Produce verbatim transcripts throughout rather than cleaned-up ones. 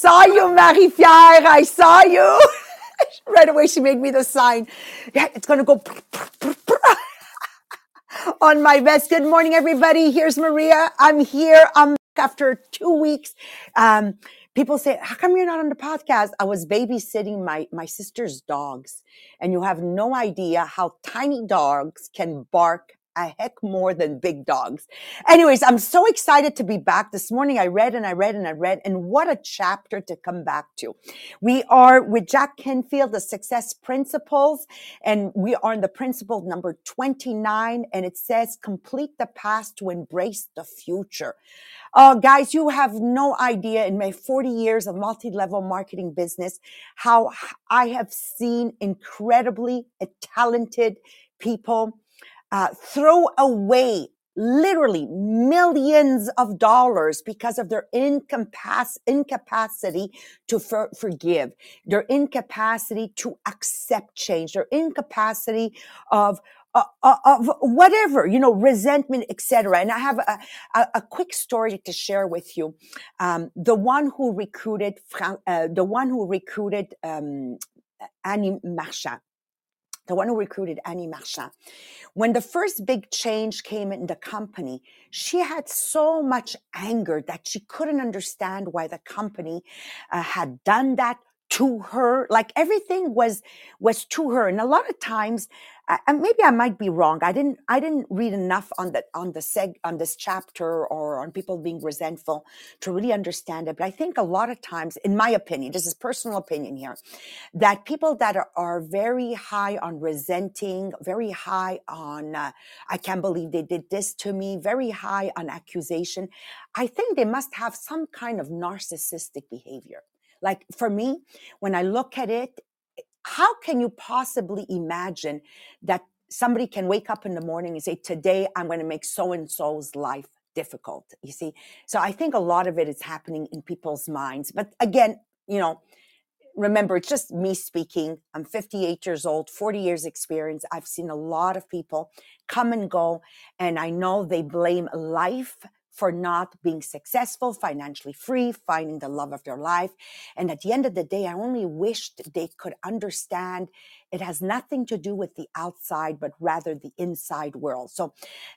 saw you, Marie-Pierre. I saw you. Right away, she made me the sign. Yeah, it's going to go on my vest. Good morning, everybody. Here's Maria. I'm here. I'm after two weeks. Um, people say, how come you're not on the podcast? I was babysitting my, my sister's dogs, and you have no idea how tiny dogs can bark a heck more than big dogs. Anyways, I'm so excited to be back. This morning I read and I read and I read, and what a chapter to come back to. We are with Jack Canfield, the Success Principles, and we are in the principle number twenty-nine, and it says, complete the past to embrace the future. Uh, guys, you have no idea in my forty years of multi-level marketing business, how I have seen incredibly talented people Uh, throw away literally millions of dollars because of their incapac- incapacity to for- forgive, their incapacity to accept change, their incapacity of Uh, of whatever, you know, resentment, et cetera. And I have a, a, a quick story to share with you. Um, the one who recruited, Fran- uh, the one who recruited um, Annie Marchand. The one who recruited Annie Marchand. When the first big change came in the company, she had so much anger that she couldn't understand why the company uh, had done that to her. Like everything was was to her. And a lot of times, uh, and maybe I might be wrong. I didn't I didn't read enough on the on the seg on this chapter or on people being resentful to really understand it. But I think a lot of times, in my opinion, this is personal opinion here, that people that are, are very high on resenting, very high on uh, I can't believe they did this to me, very high on accusation, I think they must have some kind of narcissistic behavior. Like for me, when I look at it, how can you possibly imagine that somebody can wake up in the morning and say, today I'm going to make so-and-so's life difficult, you see? So I think a lot of it is happening in people's minds. But again, you know, remember, it's just me speaking. I'm fifty-eight years old, forty years experience. I've seen a lot of people come and go, and I know they blame life for not being successful, financially free, finding the love of their life. And at the end of the day, I only wished they could understand it has nothing to do with the outside, but rather the inside world. So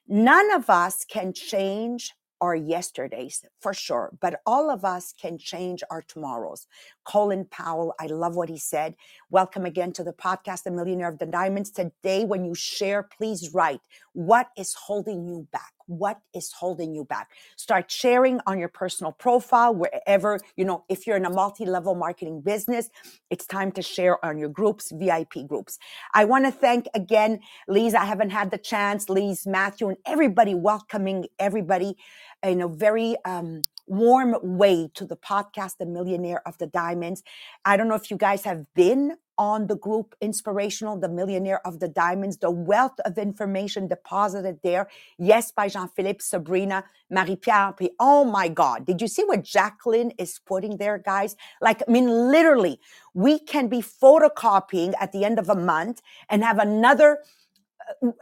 none of us can change our yesterdays, for sure, but all of us can change our tomorrows. Colin Powell, I love what he said. Welcome again to the podcast, The Millionaire of the Diamonds. Today, when you share, please write, what is holding you back? What is holding you back? Start sharing on your personal profile, wherever, you know, if you're in a multi-level marketing business, it's time to share on your groups, V I P groups. I want to thank again, Lise, I haven't had the chance, Lise, Matthew, and everybody, welcoming everybody in a very um, warm way to the podcast, The Millionaire of the Diamonds. I don't know if you guys have been on the group Inspirational, The Millionaire of the Diamonds, the wealth of information deposited there. Yes, by Jean-Philippe, Sabrina, Marie-Pierre. Oh my God. Did you see what Jacqueline is putting there, guys? Like, I mean, literally, we can be photocopying at the end of a month and have another,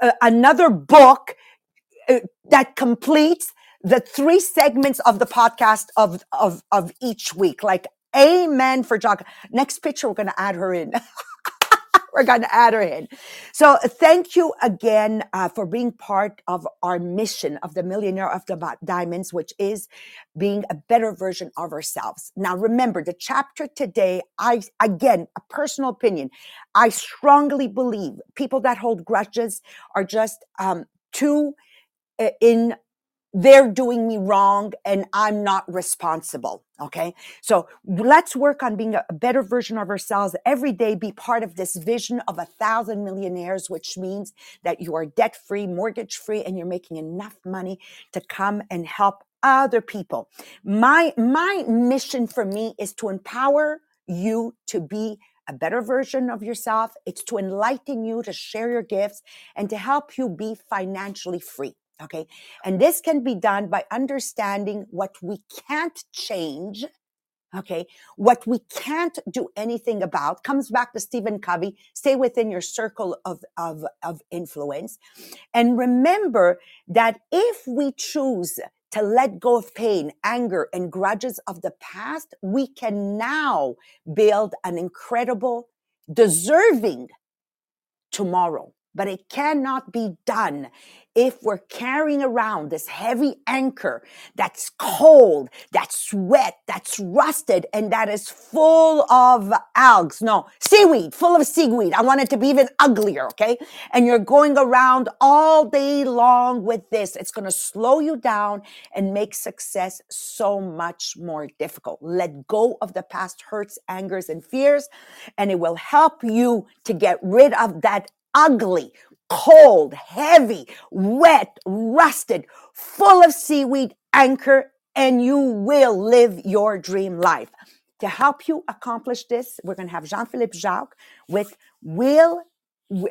uh, another book uh, that completes the three segments of the podcast of, of, of each week. Like, amen for Jock. Next picture, we're going to add her in. We're going to add her in. So thank you again uh, for being part of our mission of The Millionaire of the Diamonds, which is being a better version of ourselves. Now, remember the chapter today. I, again, a personal opinion. I strongly believe people that hold grudges are just um, too uh, in they're doing me wrong and I'm not responsible. Okay. So let's work on being a better version of ourselves every day. Be part of this vision of a thousand millionaires, which means that you are debt free, mortgage free, and you're making enough money to come and help other people. My, my mission for me is to empower you to be a better version of yourself. It's to enlighten you, to share your gifts, and to help you be financially free. Okay. And this can be done by understanding what we can't change. Okay. What we can't do anything about comes back to Stephen Covey. Stay within your circle of, of, of influence. And remember that if we choose to let go of pain, anger, and grudges of the past, we can now build an incredible, deserving tomorrow. But it cannot be done if we're carrying around this heavy anchor that's cold, that's wet, that's rusted, and that is full of algae. No, seaweed, full of seaweed. I want it to be even uglier, okay? And you're going around all day long with this. It's going to slow you down and make success so much more difficult. Let go of the past hurts, angers, and fears, and it will help you to get rid of that ugly, cold, heavy, wet, rusted, full of seaweed anchor, and you will live your dream life. To help you accomplish this, we're going to have Jean-Philippe Jacques with Will.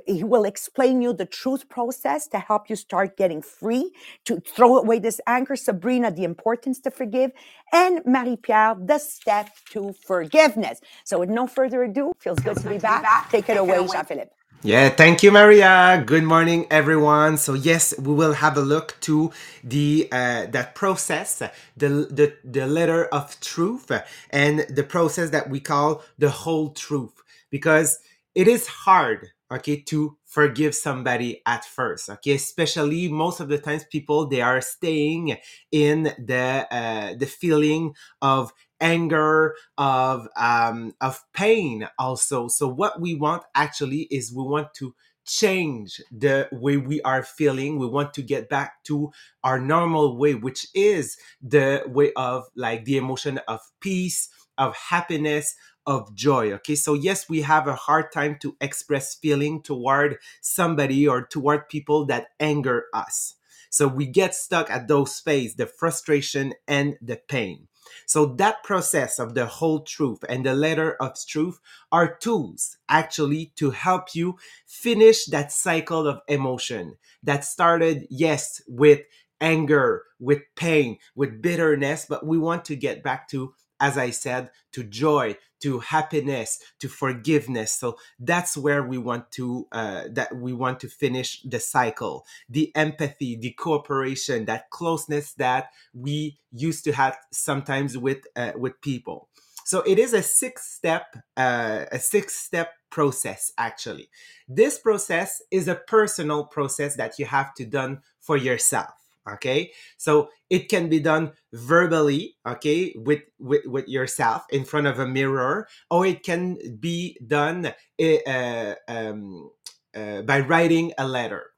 He will explain you the truth process to help you start getting free, to throw away this anchor. Sabrina, the importance to forgive, and Marie-Pierre, the step to forgiveness. So with no further ado, feels good to be back. Take it away, Jean-Philippe. Yeah, thank you, Maria. Good morning, everyone. So yes, we will have a look to the uh, that process, the the the letter of truth, and the process that we call the whole truth, because it is hard, okay, to forgive somebody at first, okay? Especially most of the times people, they are staying in the uh, the feeling of anger, of um, of pain also. So what we want actually is we want to change the way we are feeling. We want to get back to our normal way, which is the way of like the emotion of peace, of happiness, of joy. Okay. So yes, we have a hard time to express feeling toward somebody or toward people that anger us. So we get stuck at those phases, the frustration and the pain. So that process of the whole truth and the letter of truth are tools actually to help you finish that cycle of emotion that started, yes, with anger, with pain, with bitterness, but we want to get back to, as I said, to joy, to happiness, to forgiveness. So that's where we want to uh, that we want to finish the cycle. The empathy, the cooperation, that closeness that we used to have sometimes with uh, with people. So it is a six-step uh, a six-step process actually. This process is a personal process that you have to do for yourself. Okay, so it can be done verbally, okay, with, with, with yourself in front of a mirror, or it can be done uh, um, uh, by writing a letter.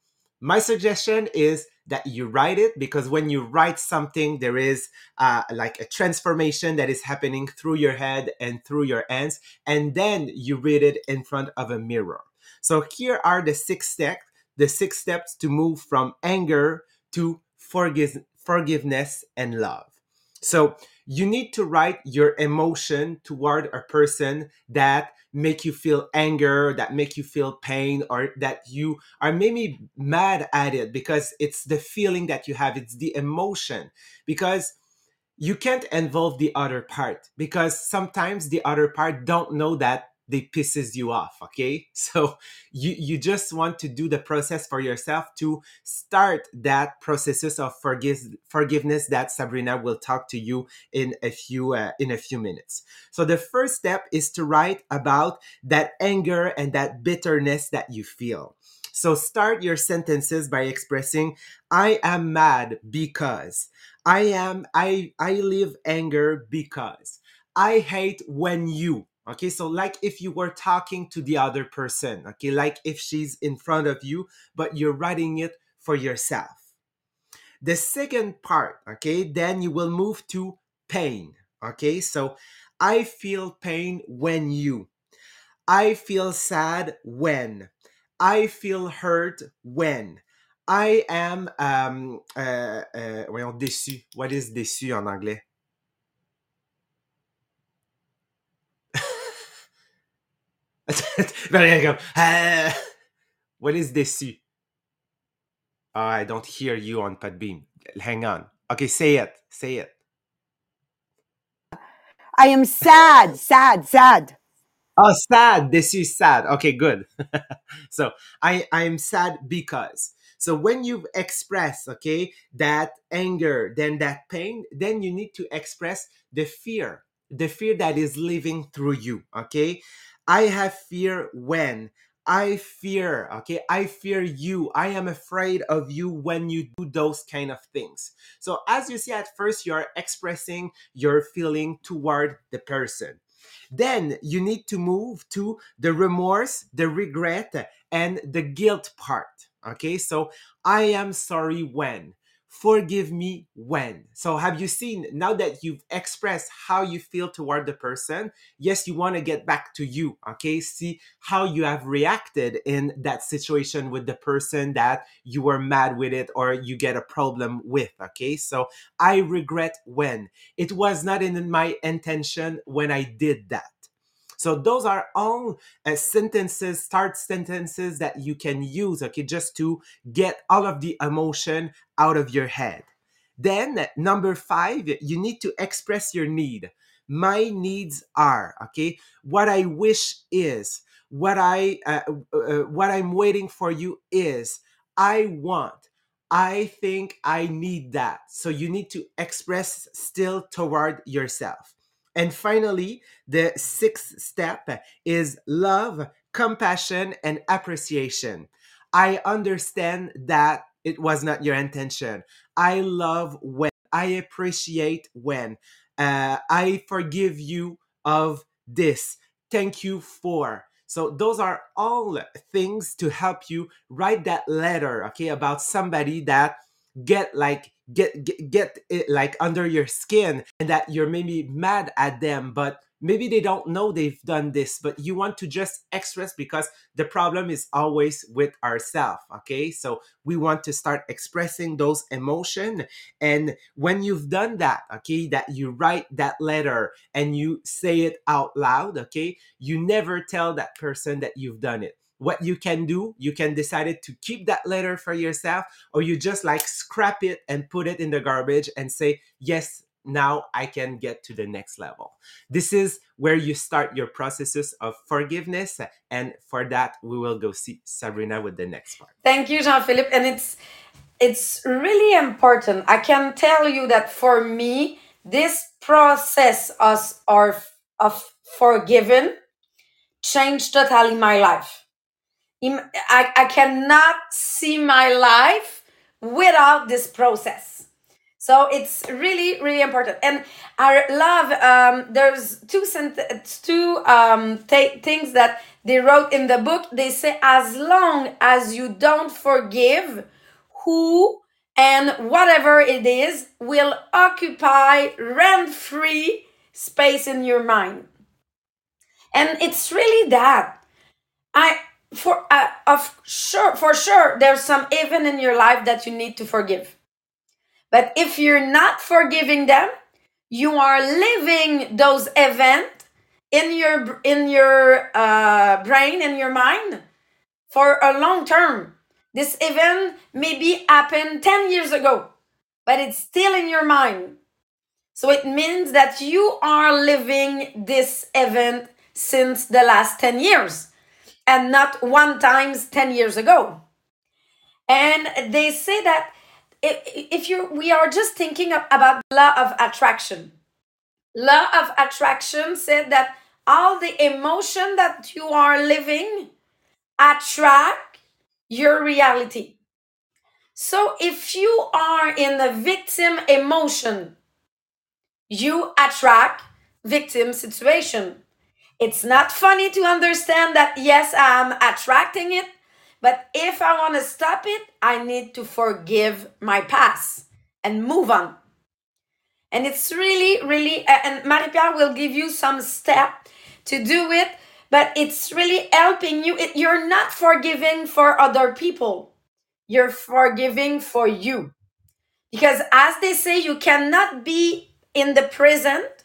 My suggestion is that you write it, because when you write something, there is uh, like a transformation that is happening through your head and through your hands, and then you read it in front of a mirror. So here are the six steps, the six steps to move from anger to forgiveness and love. So you need to write your emotion toward a person that make you feel anger, that make you feel pain, or that you are maybe mad at it because it's the feeling that you have, it's the emotion, because you can't involve the other part, because sometimes the other part don't know that they pisses you off, okay? So you, you just want to do the process for yourself to start that processes of forgive, forgiveness that Sabrina will talk to you in a few uh, in a few minutes. So the first step is to write about that anger and that bitterness that you feel. So start your sentences by expressing, I am mad because, I am, I, I live anger because, I hate when you. Okay, so like if you were talking to the other person, okay, like if she's in front of you, but you're writing it for yourself. The second part, okay, then you will move to pain, okay? So I feel pain when you. I feel sad when. I feel hurt when. I am, um, uh, uh, voyons, déçu. What is déçu en anglais? uh, what is déçu? Oh, I don't hear you on Podbean. Hang on. Okay, say it. Say it. I am sad, sad, sad. Oh, sad. Déçu, sad. Okay, good. So I, I am sad because. So when you've expressed, okay, that anger, then that pain, then you need to express the fear, the fear that is living through you, okay? I have fear when I fear, okay? I fear you. I am afraid of you when you do those kind of things. So as you see, at first, you are expressing your feeling toward the person. Then you need to move to the remorse, the regret, and the guilt part, okay? So I am sorry when. Forgive me when. So have you seen, now that you've expressed how you feel toward the person, yes, you want to get back to you, okay? See how you have reacted in that situation with the person that you were mad with it or you get a problem with, okay? So I regret when. It was not in my intention when I did that. So those are all uh, sentences, start sentences that you can use, okay, just to get all of the emotion out of your head. Then number five, you need to express your need. My needs are, okay, what I wish is, what I uh, uh, what I'm waiting for you is, I want, I think I need that. So you need to express still toward yourself. And finally, the sixth step is love, compassion, and appreciation. I understand that it was not your intention. I love when. I appreciate when. Uh, I forgive you of this. Thank you for. So those are all things to help you write that letter, okay, about somebody that get like, Get, get get it like under your skin and that you're maybe mad at them, but maybe they don't know they've done this, but you want to just express because the problem is always with ourselves, okay? So we want to start expressing those emotions. And when you've done that, okay, that you write that letter and you say it out loud, okay, you never tell that person that you've done it. What you can do, you can decide it to keep that letter for yourself, or you just like scrap it and put it in the garbage and say, yes, now I can get to the next level. This is where you start your processes of forgiveness. And for that, we will go see Sabrina with the next part. Thank you, Jean-Philippe. And it's it's really important. I can tell you that for me, this process of, of forgiving changed totally my life. I, I cannot see my life without this process. So it's really, really important. And I love, um, there's two sent- two um, t- things that they wrote in the book. They say, as long as you don't forgive, who and whatever it is will occupy rent-free space in your mind. And it's really that. I... For uh, of sure, for sure, there's some event in your life that you need to forgive. But if you're not forgiving them, you are living those events in your in your uh, brain, in your mind, for a long term. This event maybe happened ten years ago, but it's still in your mind. So it means that you are living this event since the last ten years. And not one times ten years ago. And they say that if you we are just thinking of, about the law of attraction. Law of attraction said that all the emotion that you are living attract your reality. So if you are in the victim emotion, you attract victim situation. It's not funny to understand that, yes, I'm attracting it, but if I want to stop it, I need to forgive my past and move on. And it's really, really, uh, and Marie-Pierre will give you some step to do it, but it's really helping you. It, you're not forgiving for other people. You're forgiving for you. Because as they say, you cannot be in the present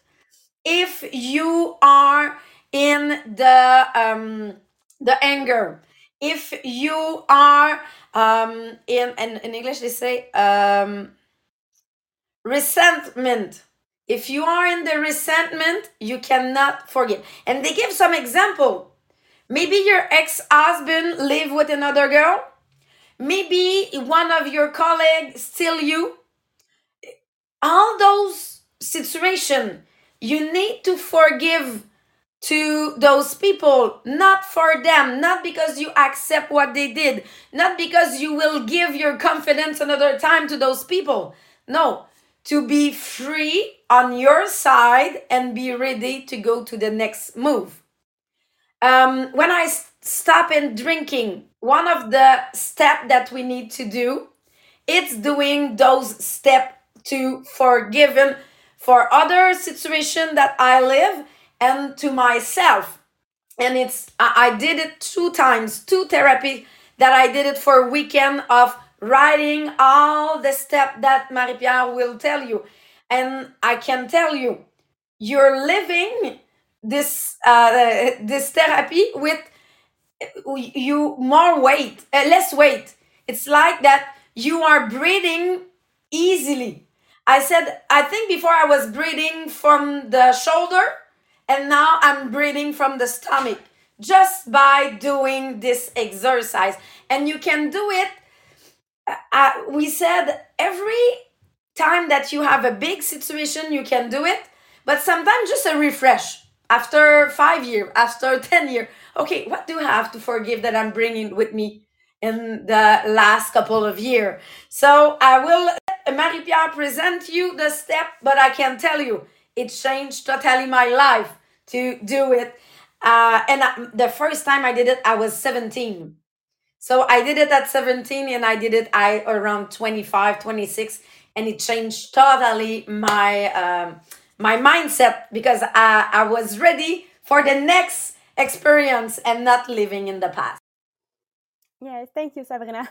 if you are in the um, the anger, if you are um, in, in in English they say um, resentment. If you are in the resentment, you cannot forgive. And they give some example. Maybe your ex-husband live with another girl, Maybe one of your colleagues steal you. All those situations, you need to forgive to those people, not for them, not because you accept what they did, not because you will give your confidence another time to those people. No, to be free on your side and be ready to go to the next move. Um, when I stop in drinking, one of the steps that we need to do, it's doing those steps to forgiving for other situation that I live and to myself. And it's I did it two times, two therapy that I did it for a weekend of writing all the steps that Marie-Pierre will tell you. And I can tell you, you're living this uh, this therapy with you more weight, uh, less weight. It's like that you are breathing easily. I said, I think before I was breathing from the shoulder, and now I'm breathing from the stomach just by doing this exercise. And you can do it. Uh, we said every time that you have a big situation, you can do it. But sometimes just a refresh after five years, after ten years. Okay, what do I have to forgive that I'm bringing with me in the last couple of years? So I will let Marie-Pierre present you the step, but I can tell you, it changed totally my life to do it. Uh, and I, the first time I did it, I was seventeen. So I did it at seventeen and I did it I around twenty-five, twenty-six. And it changed totally my um, my mindset because I, I was ready for the next experience and not living in the past. Yes, thank you, Sabrina.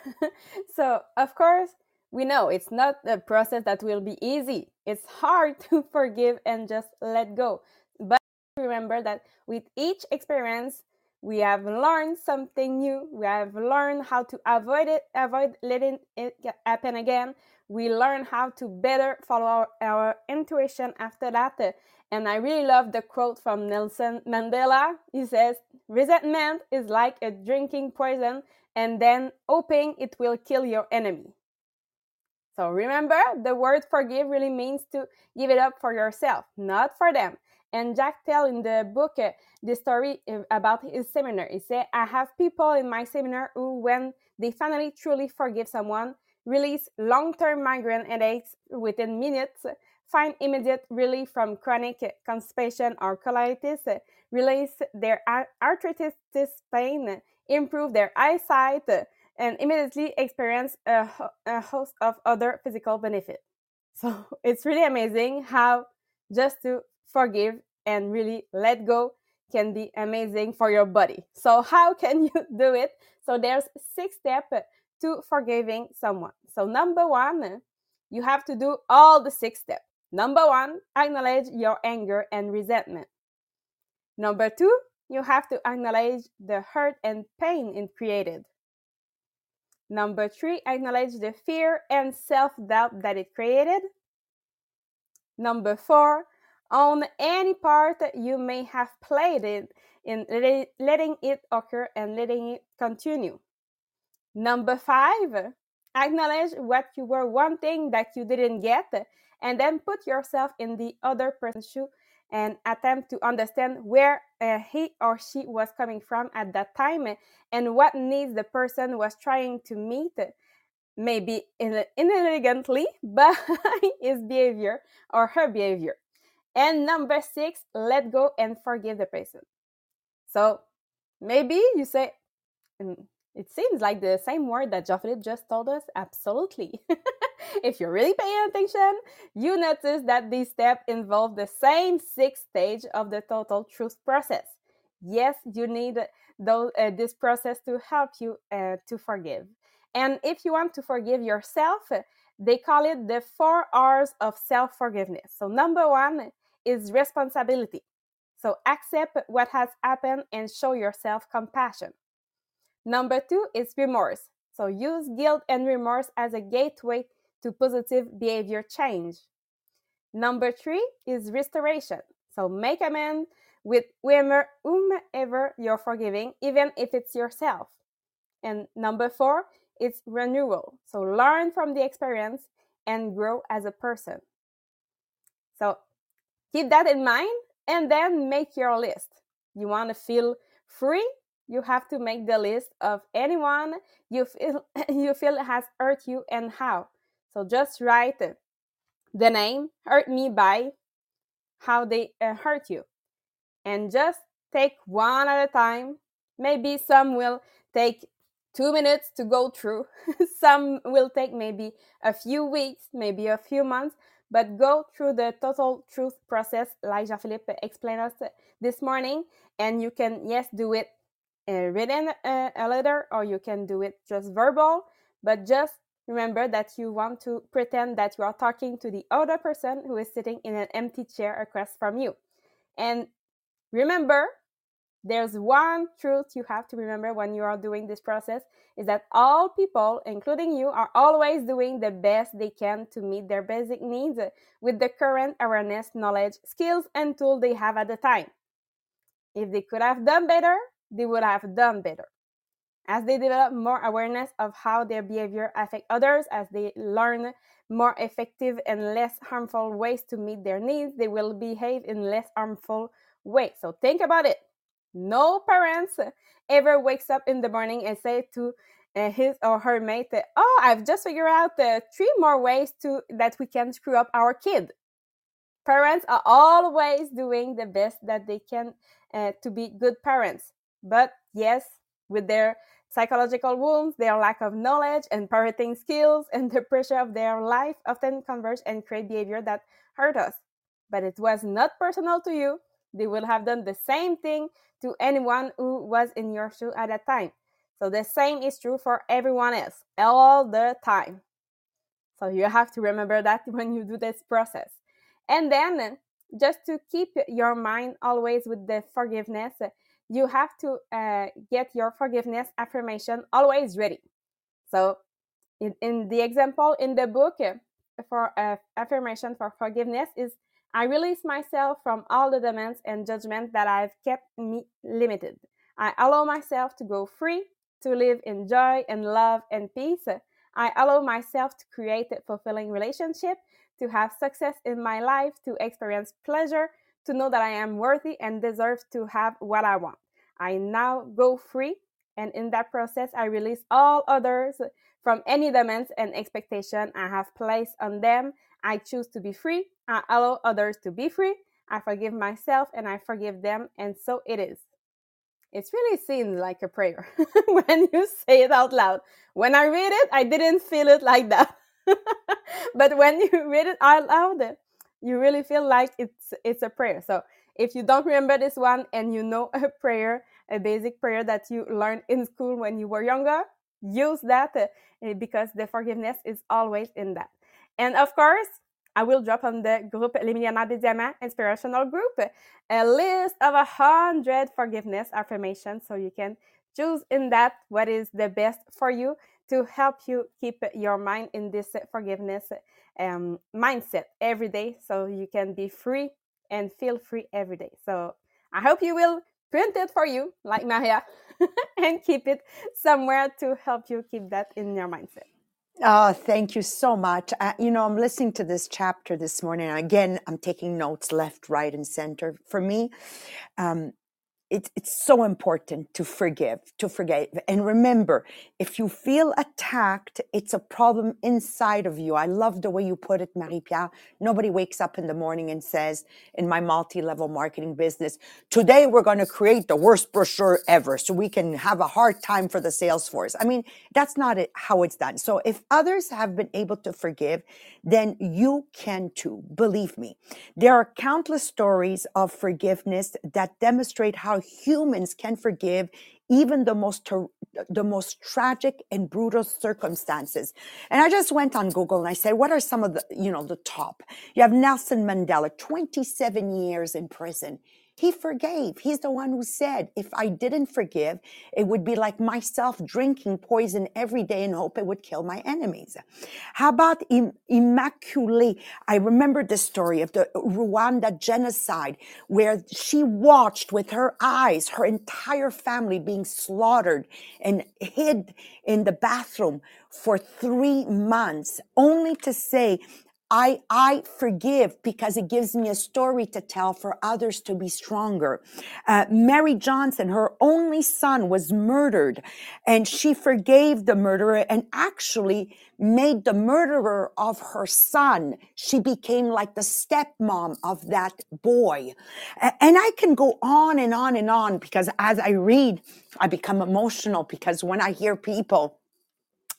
So, of course, we know it's not a process that will be easy. It's hard to forgive and just let go. But remember that with each experience, we have learned something new. We have learned how to avoid it, avoid letting it happen again. We learn how to better follow our, our intuition after that. And I really love the quote from Nelson Mandela. He says, "Resentment is like a drinking poison and then hoping it will kill your enemy." So remember, the word forgive really means to give it up for yourself, not for them. And Jack tells in the book uh, the story about his seminar. He said, "I have people in my seminar who, when they finally truly forgive someone, release long-term migraine headaches within minutes, find immediate relief from chronic constipation or colitis, release their arthritis pain, improve their eyesight, and immediately experience a, a host of other physical benefits." So it's really amazing how just to forgive and really let go can be amazing for your body. So how can you do it? So there's six steps to forgiving someone. So number one, you have to do all the six steps. Number one, acknowledge your anger and resentment. Number two, you have to acknowledge the hurt and pain it created. Number three, acknowledge the fear and self-doubt that it created. Number four, own any part you may have played in, in letting it occur and letting it continue. Number five, acknowledge what you were wanting that you didn't get, and then put yourself in the other person's shoe and attempt to understand where uh, he or she was coming from at that time and what needs the person was trying to meet, maybe inelegantly by his behavior or her behavior. And number six, let go and forgive the person. So maybe you say, it seems like the same word that Jean-Philippe just told us. Absolutely. If you're really paying attention, you notice that these steps involve the same six stages of the total truth process. Yes, you need those, uh, this process to help you uh, to forgive. And if you want to forgive yourself, they call it the four R's of self-forgiveness. So number one is responsibility. So accept what has happened and show yourself compassion. Number two is remorse. So use guilt and remorse as a gateway to positive behavior change. Number three is restoration. So make amends with whomever you're forgiving, even if it's yourself. And number four is renewal. So learn from the experience and grow as a person. So keep that in mind and then make your list. You want to feel free? You have to make the list of anyone you feel you feel has hurt you and how. So just write the name, hurt me by, how they uh, hurt you. And just take one at a time. Maybe some will take two minutes to go through. Some will take maybe a few weeks, maybe a few months. But go through the total truth process like Jean-Philippe explained us this morning. And you can, yes, do it Uh, written uh, a letter, or you can do it just verbal, but just remember that you want to pretend that you are talking to the other person who is sitting in an empty chair across from you. And remember, there's one truth you have to remember when you are doing this process, is that all people, including you, are always doing the best they can to meet their basic needs with the current awareness, knowledge, skills, and tools they have at the time. If they could have done better, they would have done better. As they develop more awareness of how their behavior affects others, as they learn more effective and less harmful ways to meet their needs, they will behave in less harmful ways. So think about it. No parents ever wakes up in the morning and say to uh, his or her mate, "Oh, I've just figured out uh, three more ways to that we can screw up our kid." Parents are always doing the best that they can uh, to be good parents. But yes, with their psychological wounds, their lack of knowledge and parenting skills, and the pressure of their life often converge and create behavior that hurt us. But it was not personal to you. They would have done the same thing to anyone who was in your shoe at that time. So the same is true for everyone else, all the time. So you have to remember that when you do this process. And then, just to keep your mind always with the forgiveness, you have to uh, get your forgiveness affirmation always ready. So in, in the example in the book uh, for uh, affirmation for forgiveness is, I release myself from all the demands and judgments that I've kept me limited. I allow myself to go free, to live in joy and love and peace. I allow myself to create a fulfilling relationship, to have success in my life, to experience pleasure, to know that I am worthy and deserve to have what I want. I now go free, and in that process, I release all others from any demands and expectation I have placed on them. I choose to be free. I allow others to be free. I forgive myself and I forgive them, and so it is. It really seems like a prayer when you say it out loud. When I read it, I didn't feel it like that. But when you read it out loud, you really feel like it's it's a prayer. So if you don't remember this one and you know a prayer, a basic prayer that you learned in school when you were younger, use that uh, because the forgiveness is always in that. And of course, I will drop on the group Les Millionnaires des Diamants Inspirational Group a list of a hundred forgiveness affirmations, so you can choose in that what is the best for you to help you keep your mind in this forgiveness um, mindset every day, so you can be free and feel free every day. So I hope you will print it for you, like Maria, and keep it somewhere to help you keep that in your mindset. Oh, thank you so much. Uh, you know, I'm listening to this chapter this morning. Again, I'm taking notes left, right, and center. For me, um, It, it's so important to forgive, to forget. And remember, if you feel attacked, it's a problem inside of you. I love the way you put it, Marie-Pierre. Nobody wakes up in the morning and says, in my multi-level marketing business, today we're going to create the worst brochure ever so we can have a hard time for the sales force. I mean, that's not it, how it's done. So if others have been able to forgive, then you can too. Believe me, there are countless stories of forgiveness that demonstrate how humans can forgive even the most ter- the most tragic and brutal circumstances. And I just went on Google and I said, what are some of the, you know, the top? You have Nelson Mandela, twenty-seven years in prison. He forgave. He's the one who said, if I didn't forgive, it would be like myself drinking poison every day in hope it would kill my enemies. How about Immaculée? I remember the story of the Rwanda genocide, where she watched with her eyes her entire family being slaughtered and hid in the bathroom for three months, only to say, I, I forgive because it gives me a story to tell for others to be stronger. Uh, Mary Johnson, her only son was murdered, and she forgave the murderer and actually made the murderer of her son. She became like the stepmom of that boy. And I can go on and on and on, because as I read, I become emotional, because when I hear people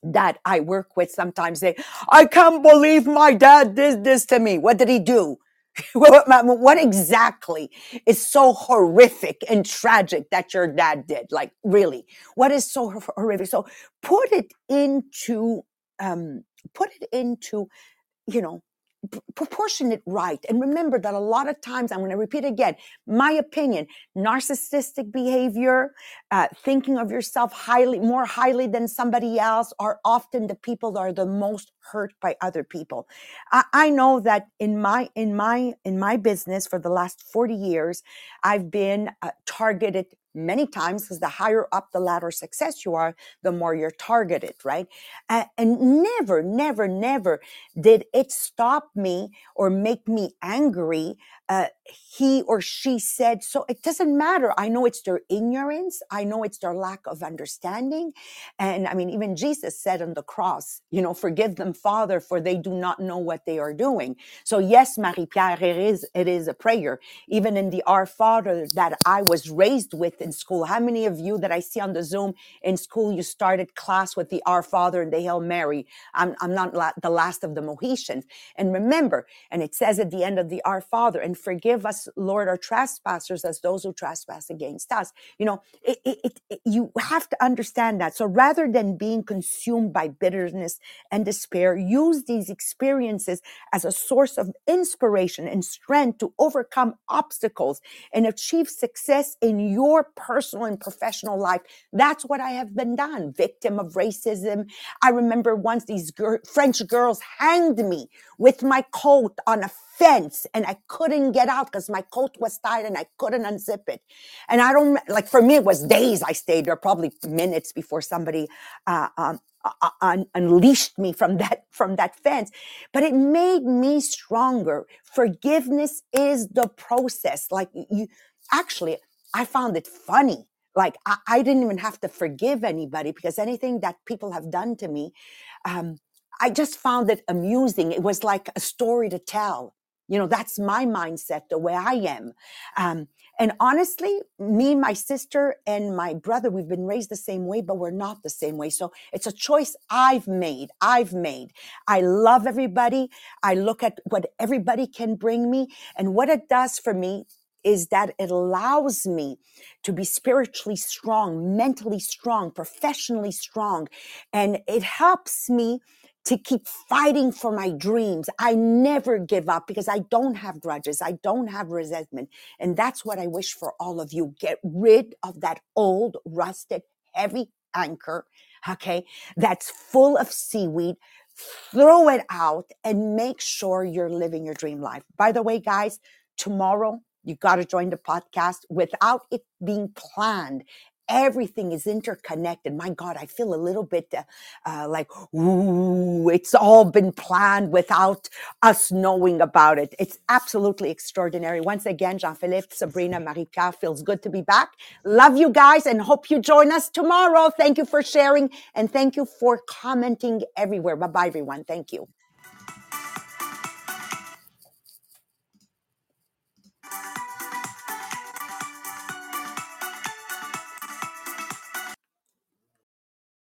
that I work with sometimes say, I can't believe my dad did this to me. What did he do? What exactly is so horrific and tragic that your dad did? Like, really, what is so horrific? So put it into, um, put it into, you know, proportion it right. And remember that a lot of times, I'm going to repeat again, my opinion, narcissistic behavior, uh, thinking of yourself highly, more highly than somebody else, are often the people that are the most hurt by other people. I, I know that in my, in my, in my business for the last forty years, I've been uh, targeted many times, because the higher up the ladder success you are, the more you're targeted, right? Uh, and never, never, never did it stop me or make me angry. Uh, he or she said, so it doesn't matter. I know it's their ignorance. I know it's their lack of understanding. And I mean, even Jesus said on the cross, you know, forgive them, Father, for they do not know what they are doing. So yes, Marie-Pierre, it is, it is a prayer. Even in the Our Father that I was raised with in school, how many of you that I see on the Zoom in school, you started class with the Our Father and the Hail Mary? I'm, I'm not la- the last of the Mohicans. And remember, and it says at the end of the Our Father, and forgive us, Lord, our trespassers as those who trespass against us. You know, it, it, it, you have to understand that. So rather than being consumed by bitterness and despair, use these experiences as a source of inspiration and strength to overcome obstacles and achieve success in your personal and professional life. That's what I have been done, victim of racism. I remember once these gir- French girls hanged me with my coat on a fence, and I couldn't get out because my coat was tied and I couldn't unzip it. And I don't, like, for me, it was days I stayed there, probably minutes before somebody uh, um, uh, un- unleashed me from that, from that fence. But it made me stronger. Forgiveness is the process. Like, you, actually, I found it funny. Like, I, I didn't even have to forgive anybody, because anything that people have done to me, um, I just found it amusing. It was like a story to tell. You know, that's my mindset, the way I am. Um, and honestly, me, my sister, and my brother, we've been raised the same way, but we're not the same way. So it's a choice I've made. I've made. I love everybody. I look at what everybody can bring me. And what it does for me is that it allows me to be spiritually strong, mentally strong, professionally strong. And it helps me to keep fighting for my dreams. I never give up, because I don't have grudges. I don't have resentment. And that's what I wish for all of you. Get rid of that old, rusted, heavy anchor, okay, that's full of seaweed. Throw it out and make sure you're living your dream life. By the way, guys, tomorrow, you got to join the podcast. Without it being planned, everything is interconnected. My God, I feel a little bit uh, uh, like, ooh, it's all been planned without us knowing about it. It's absolutely extraordinary. Once again, Jean-Philippe, Sabrina, Marie-Pierre, feels good to be back. Love you guys and hope you join us tomorrow. Thank you for sharing, and thank you for commenting everywhere. Bye-bye, everyone. Thank you.